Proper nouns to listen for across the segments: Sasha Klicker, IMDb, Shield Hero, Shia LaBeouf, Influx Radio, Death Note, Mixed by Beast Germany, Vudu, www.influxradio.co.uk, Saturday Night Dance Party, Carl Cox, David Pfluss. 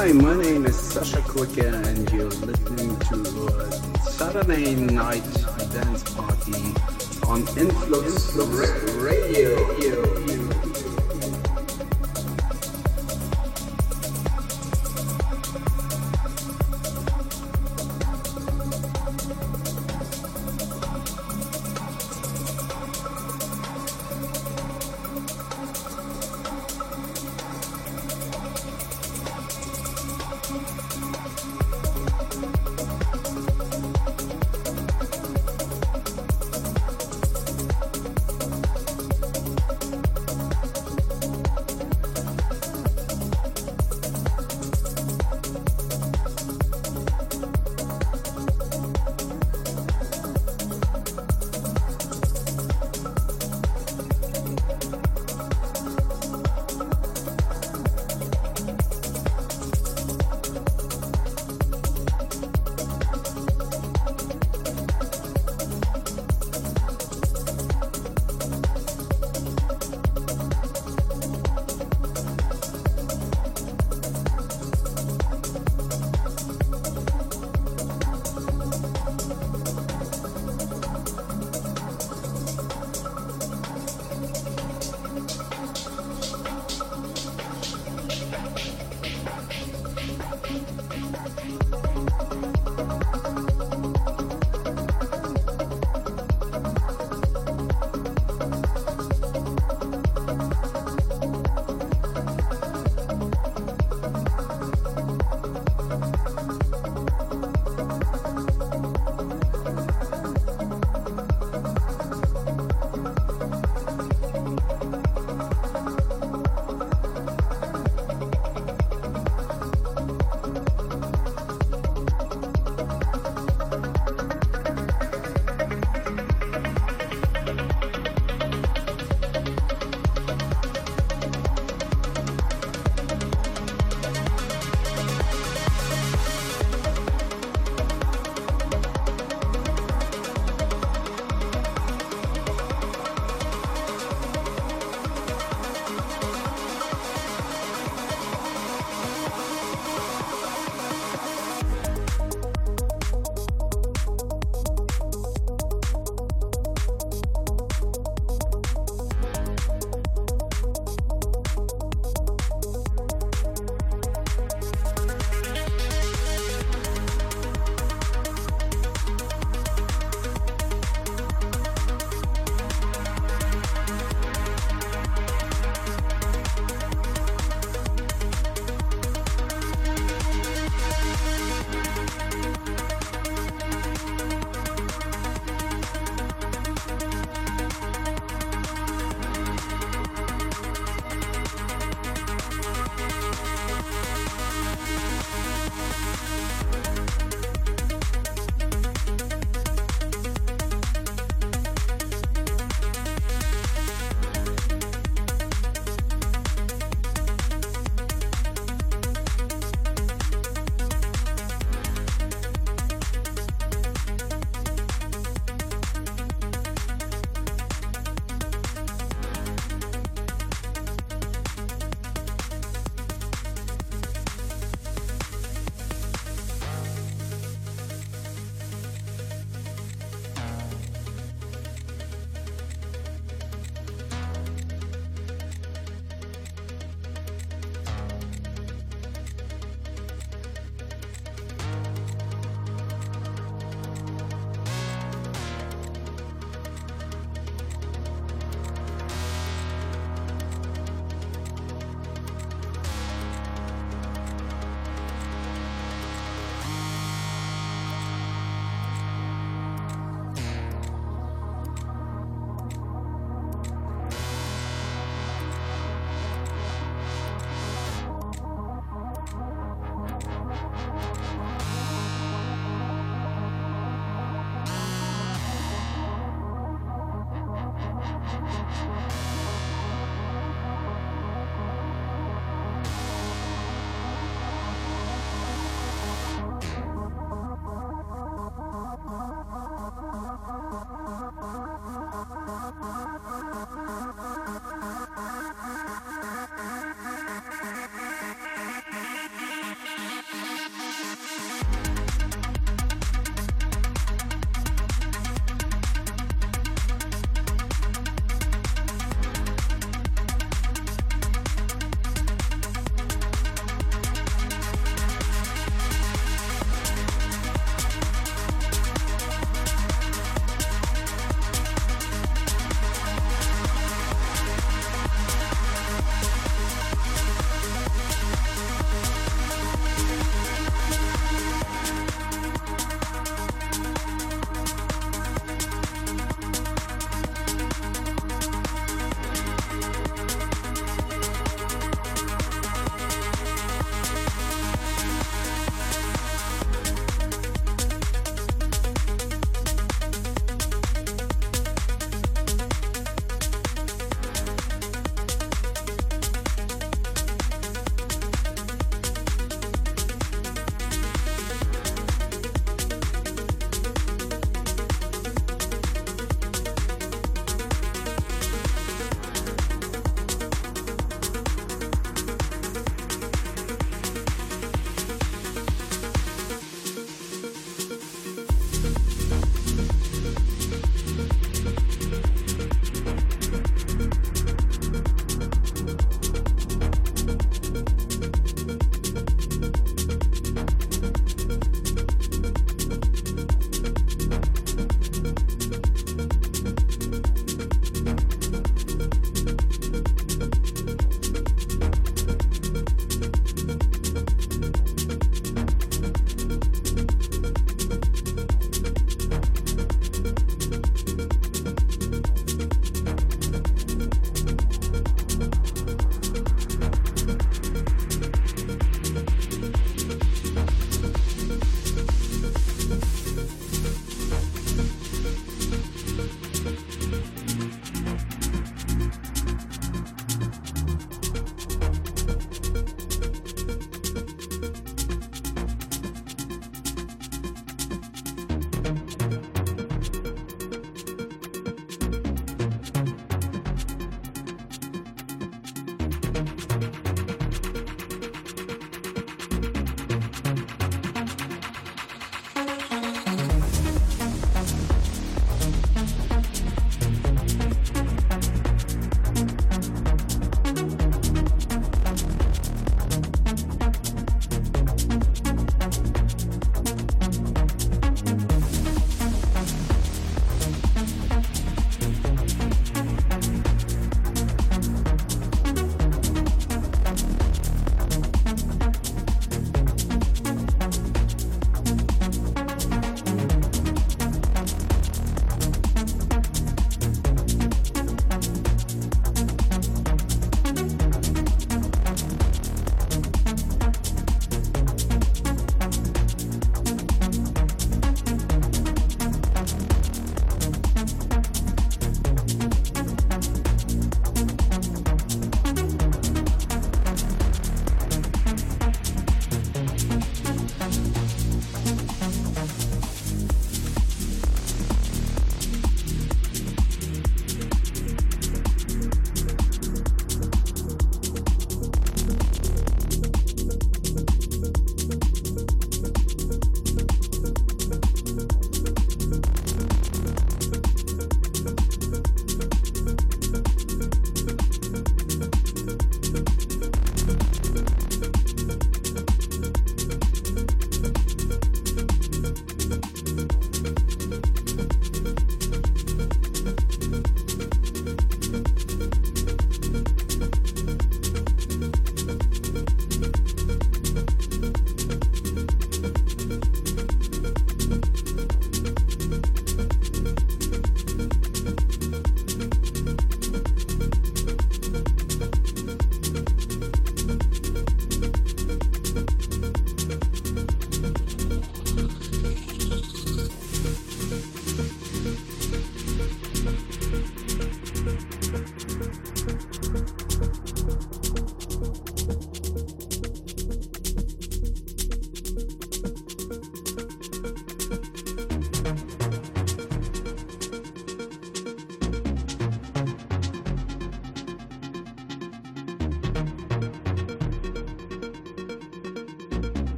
Hi, my name is Sasha Klicker and you're listening to Saturday Night Dance Party on Influx Radio.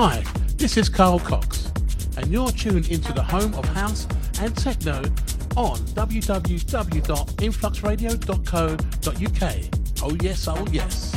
Hi, this is Carl Cox, and you're tuned into the home of house and techno on www.influxradio.co.uk. Oh yes, oh yes.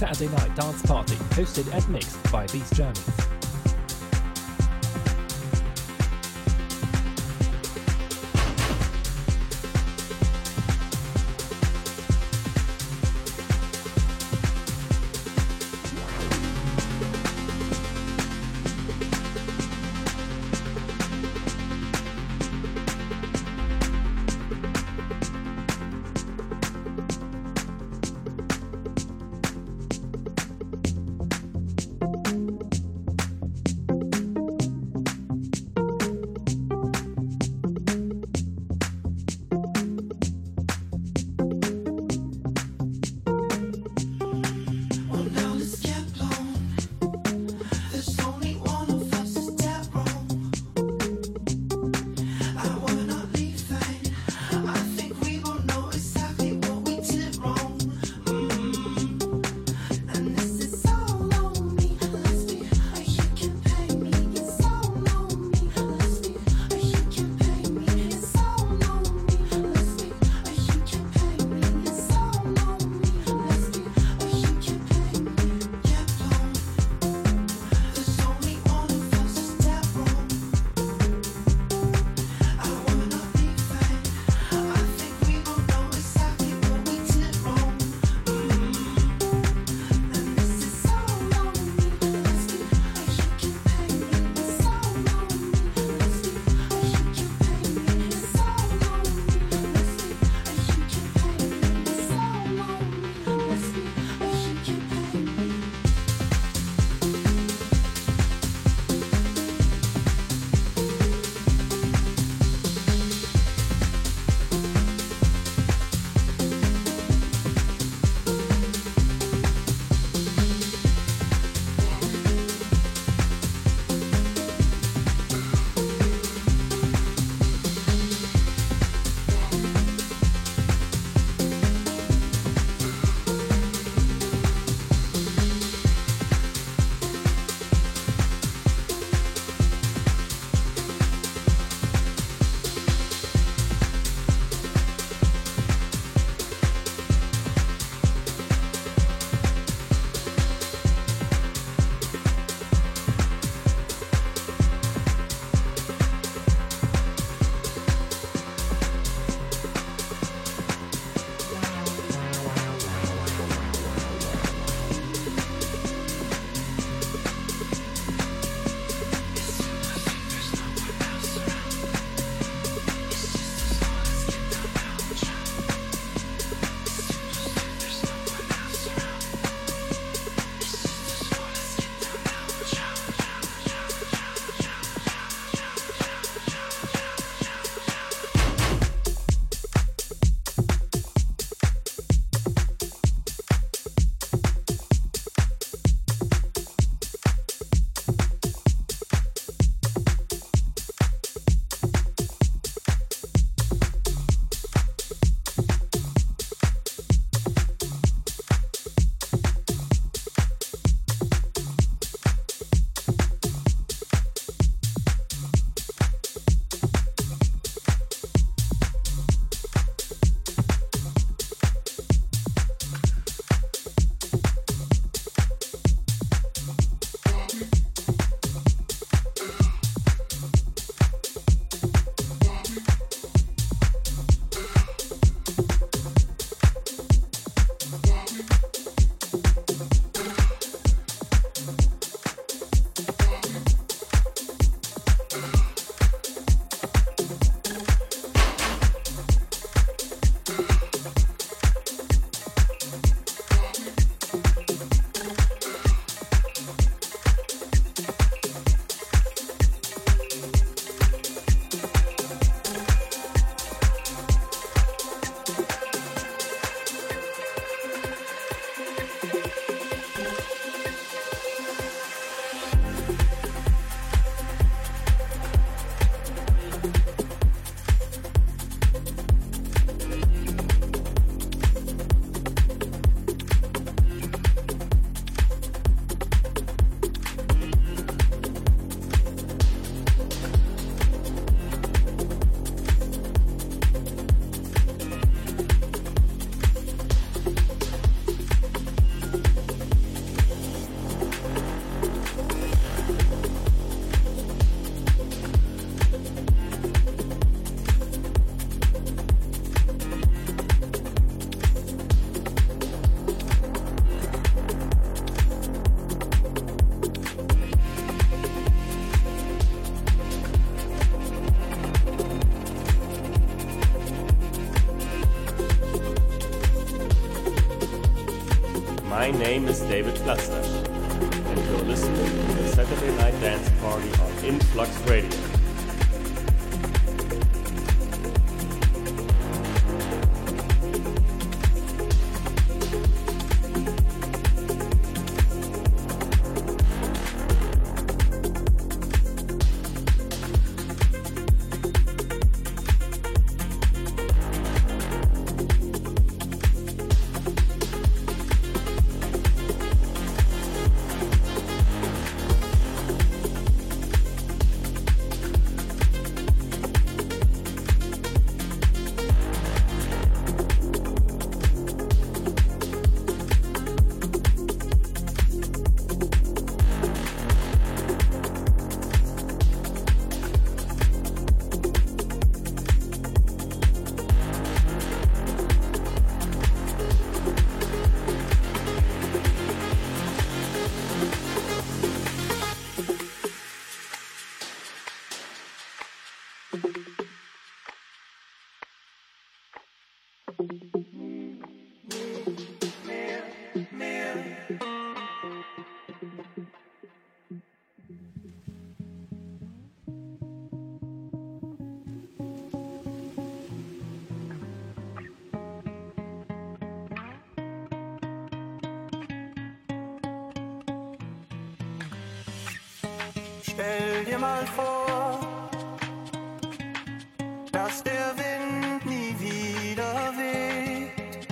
Saturday Night Dance Party, hosted and mixed by Beast Germany. My name is David Pfluss, and you're listening to the Saturday Night Dance Party on Influx Radio. Stell dir mal vor, dass der Wind nie wieder weht.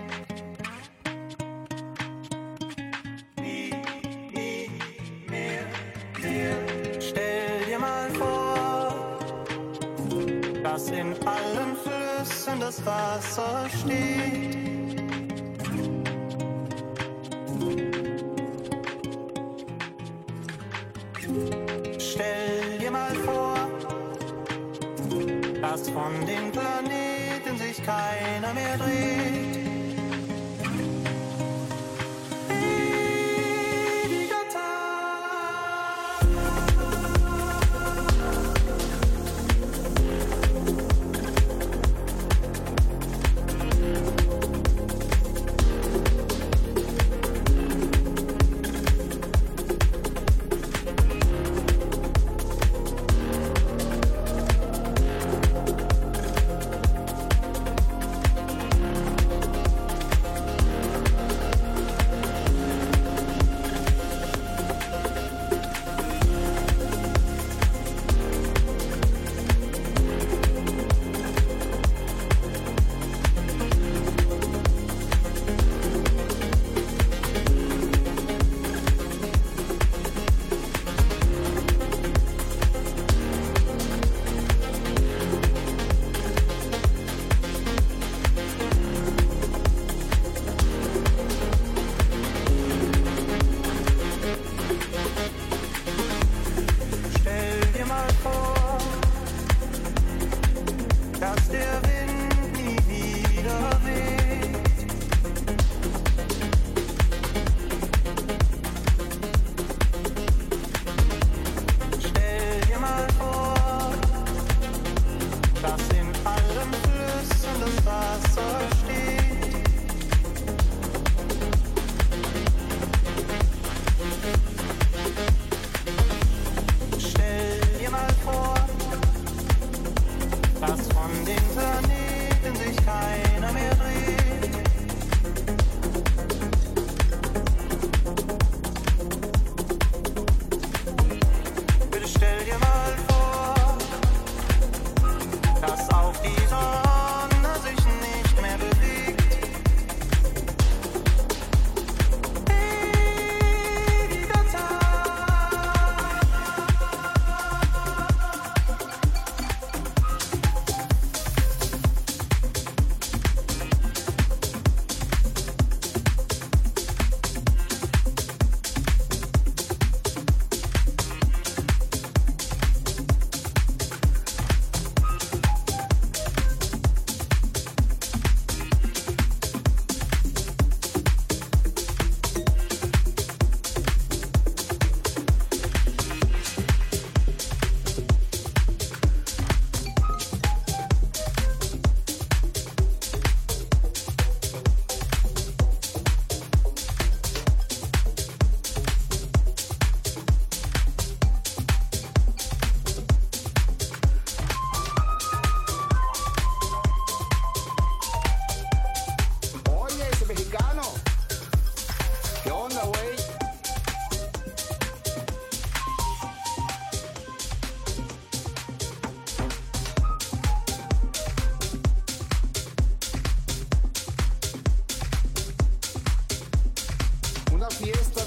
Nie, nie mehr, mehr. Stell dir mal vor, dass in allen Flüssen das Wasser steht. Von den Planeten sich keiner mehr dreht.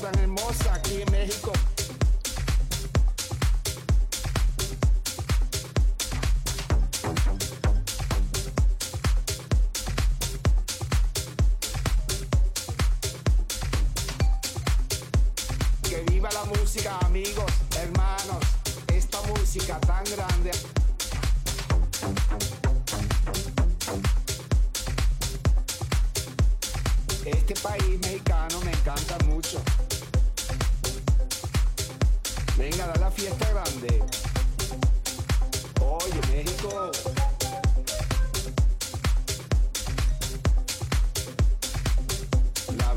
tan hermosa aquí en México. Que viva la música, amigos, hermanos, esta música tan grande. Este país mexicano me encanta mucho. Venga, da la fiesta grande. Oye, México. La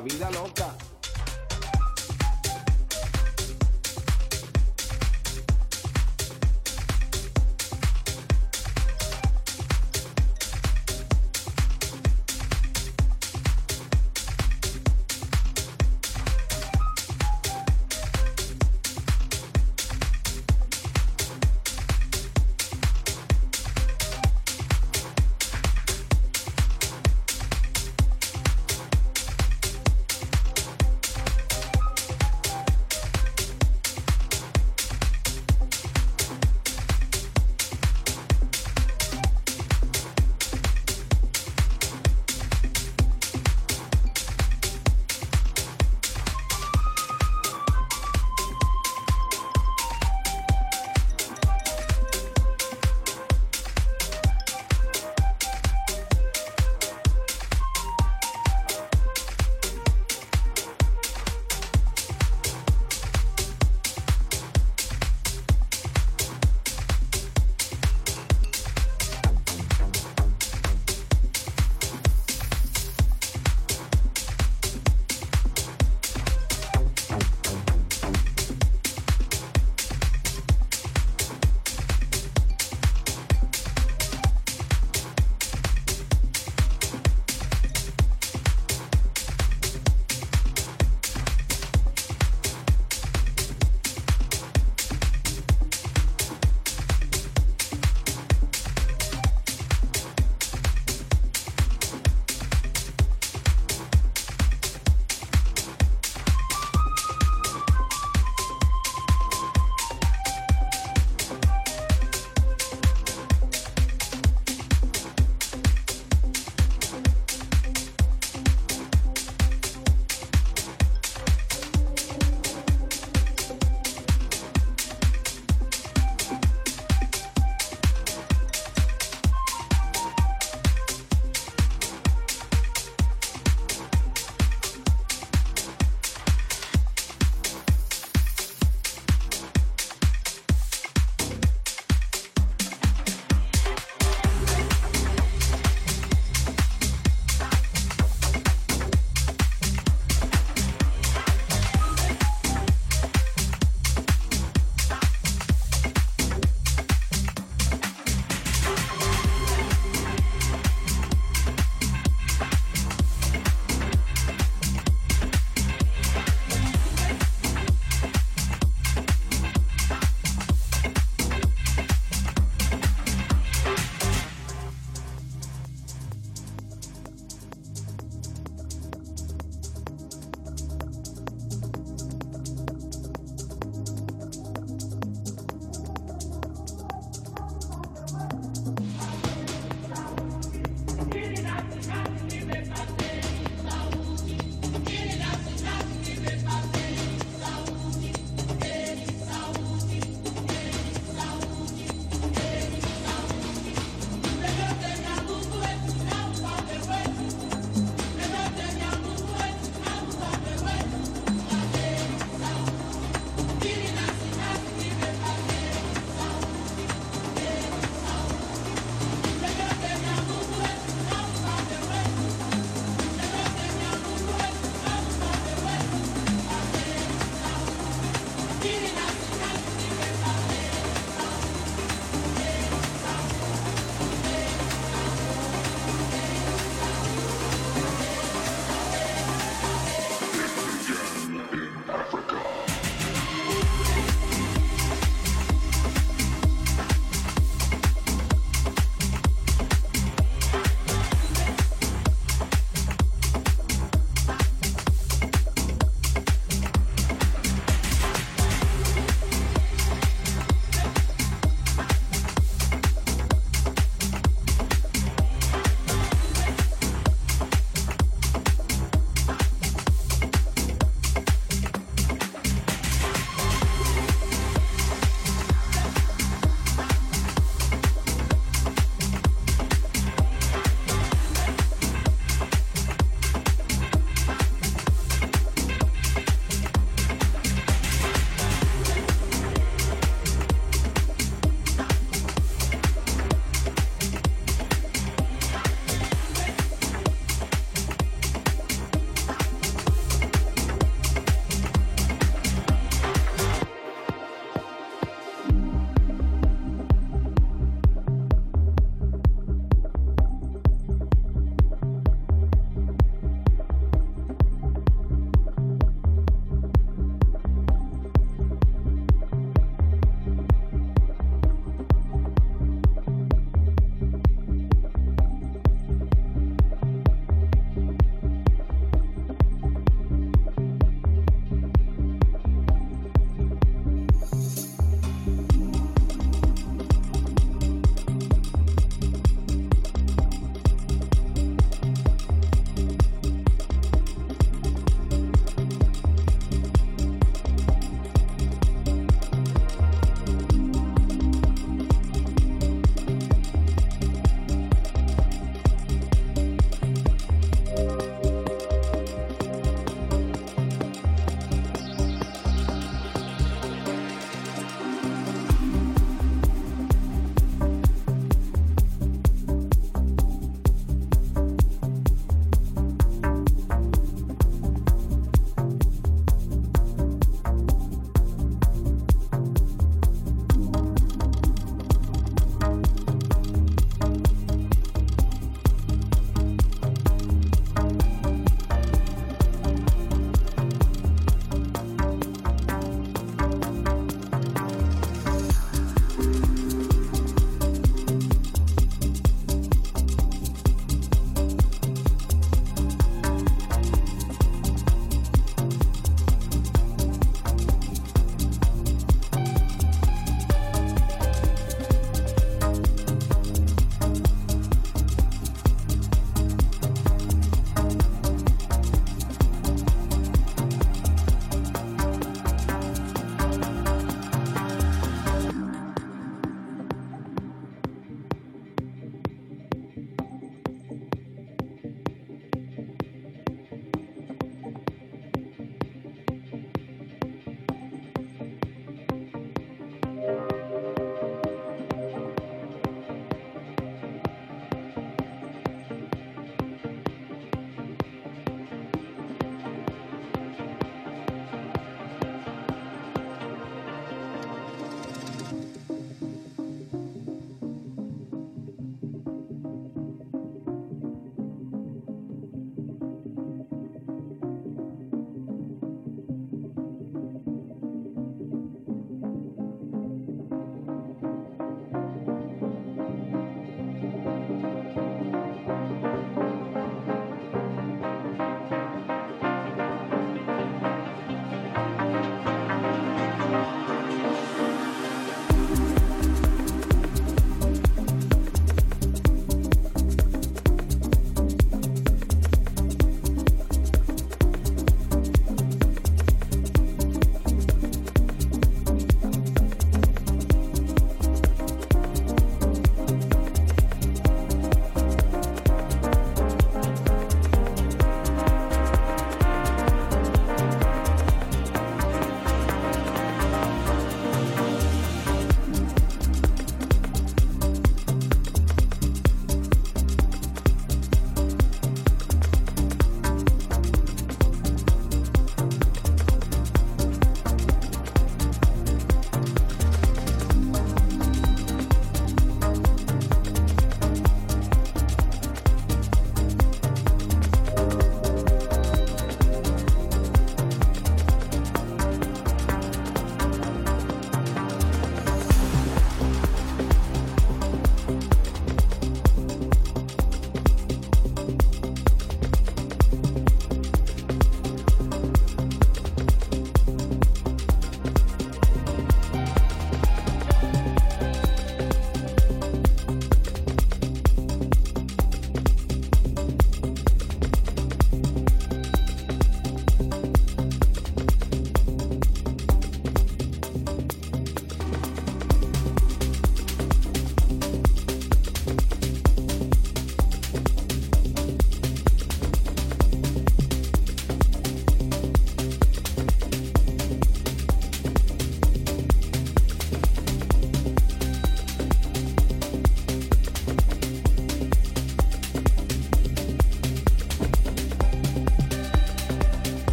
vida loca.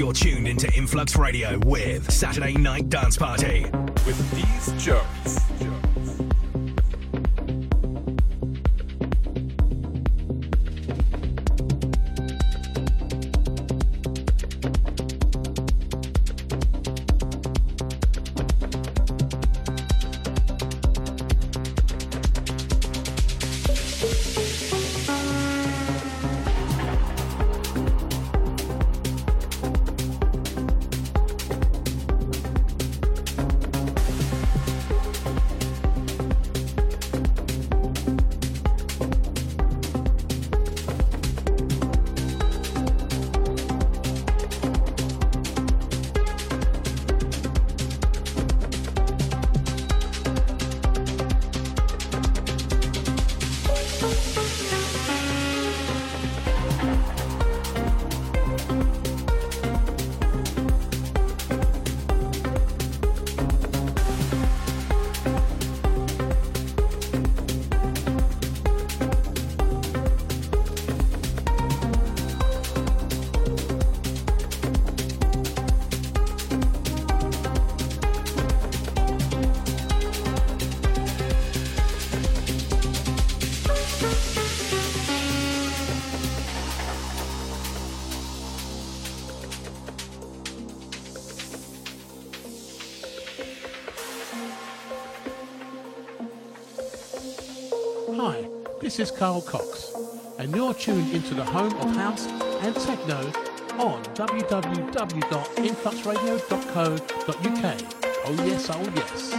You're tuned into Influx Radio with Saturday Night Dance Party. With these jerks. This is Carl Cox, and you're tuned into the home of house and techno on www.influxradio.co.uk. Oh yes, oh yes.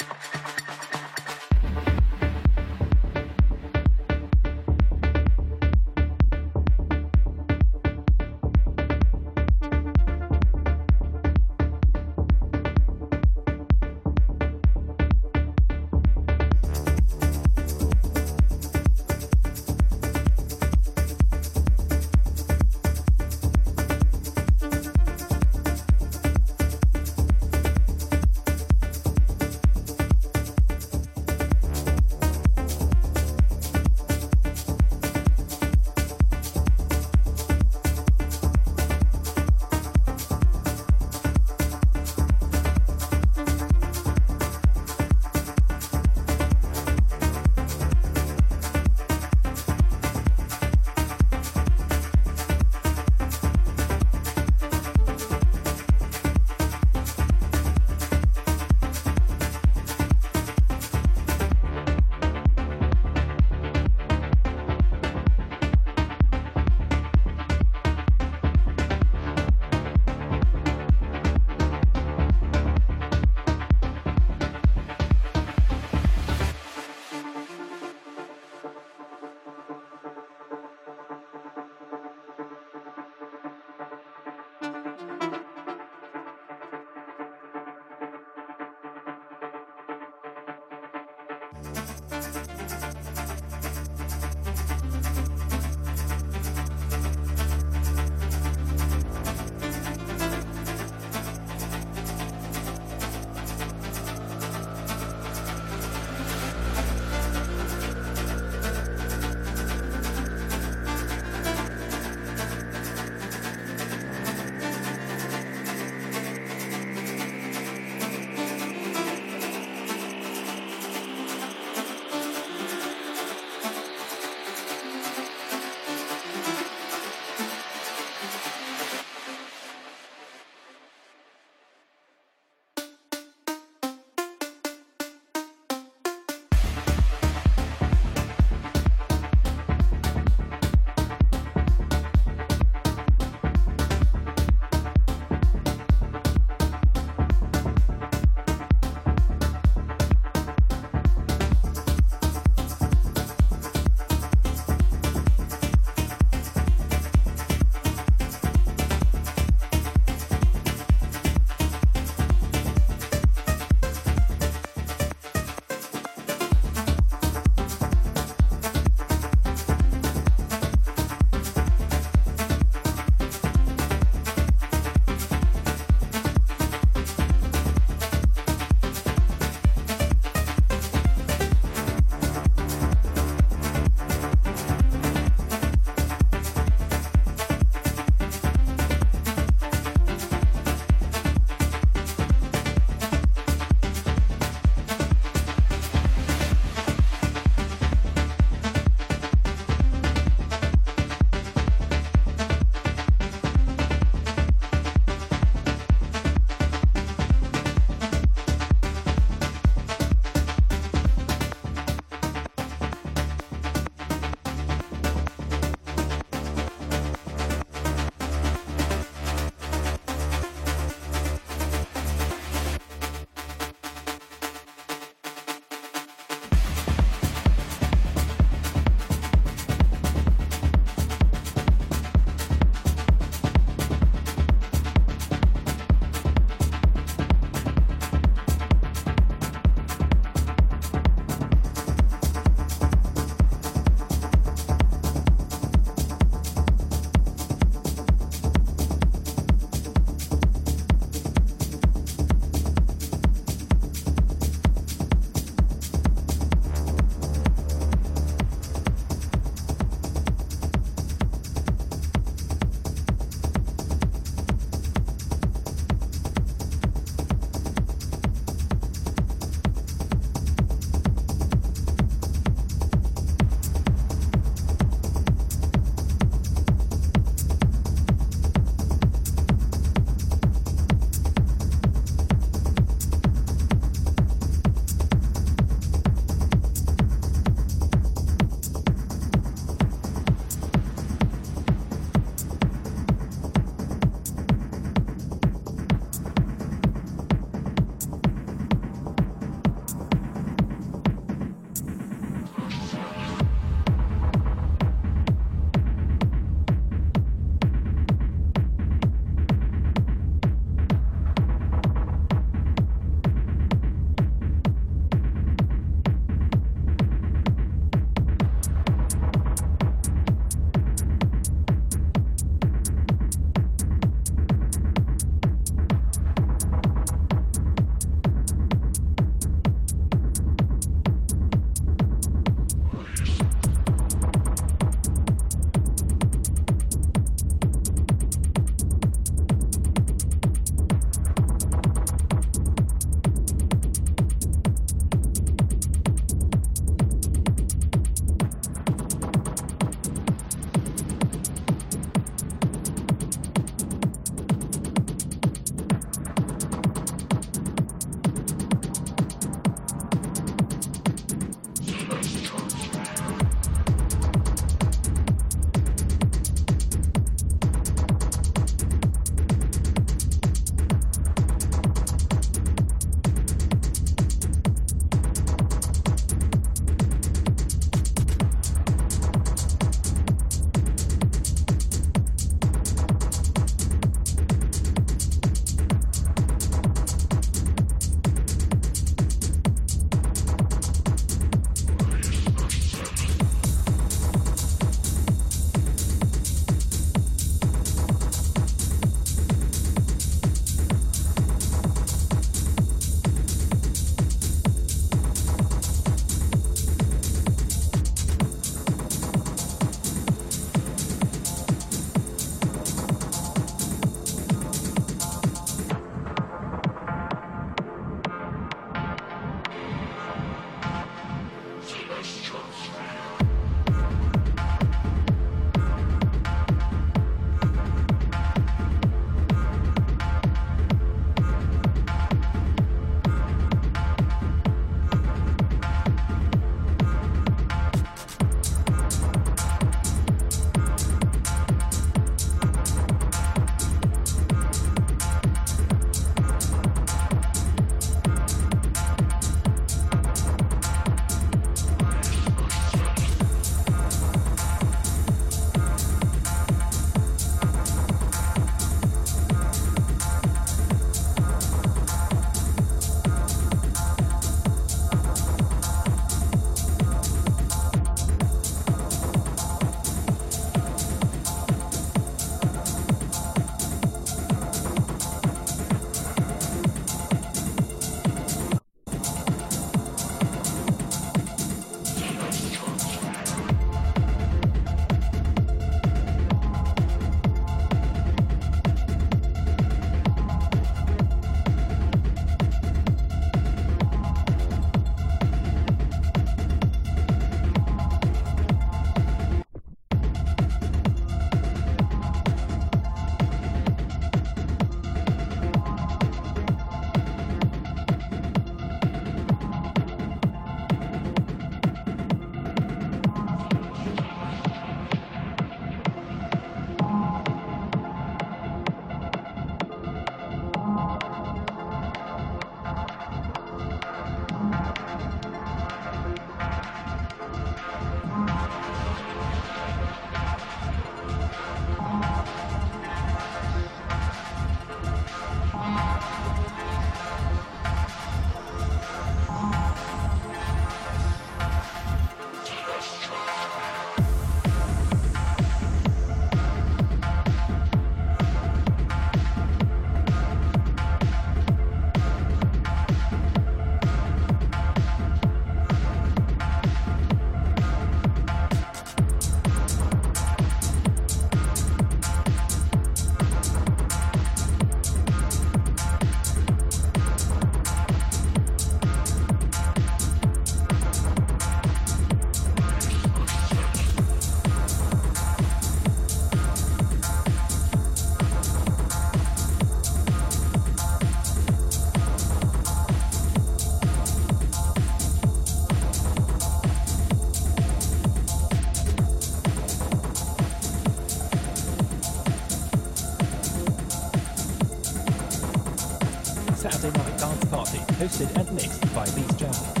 hosted at Mixed by Beast Germany.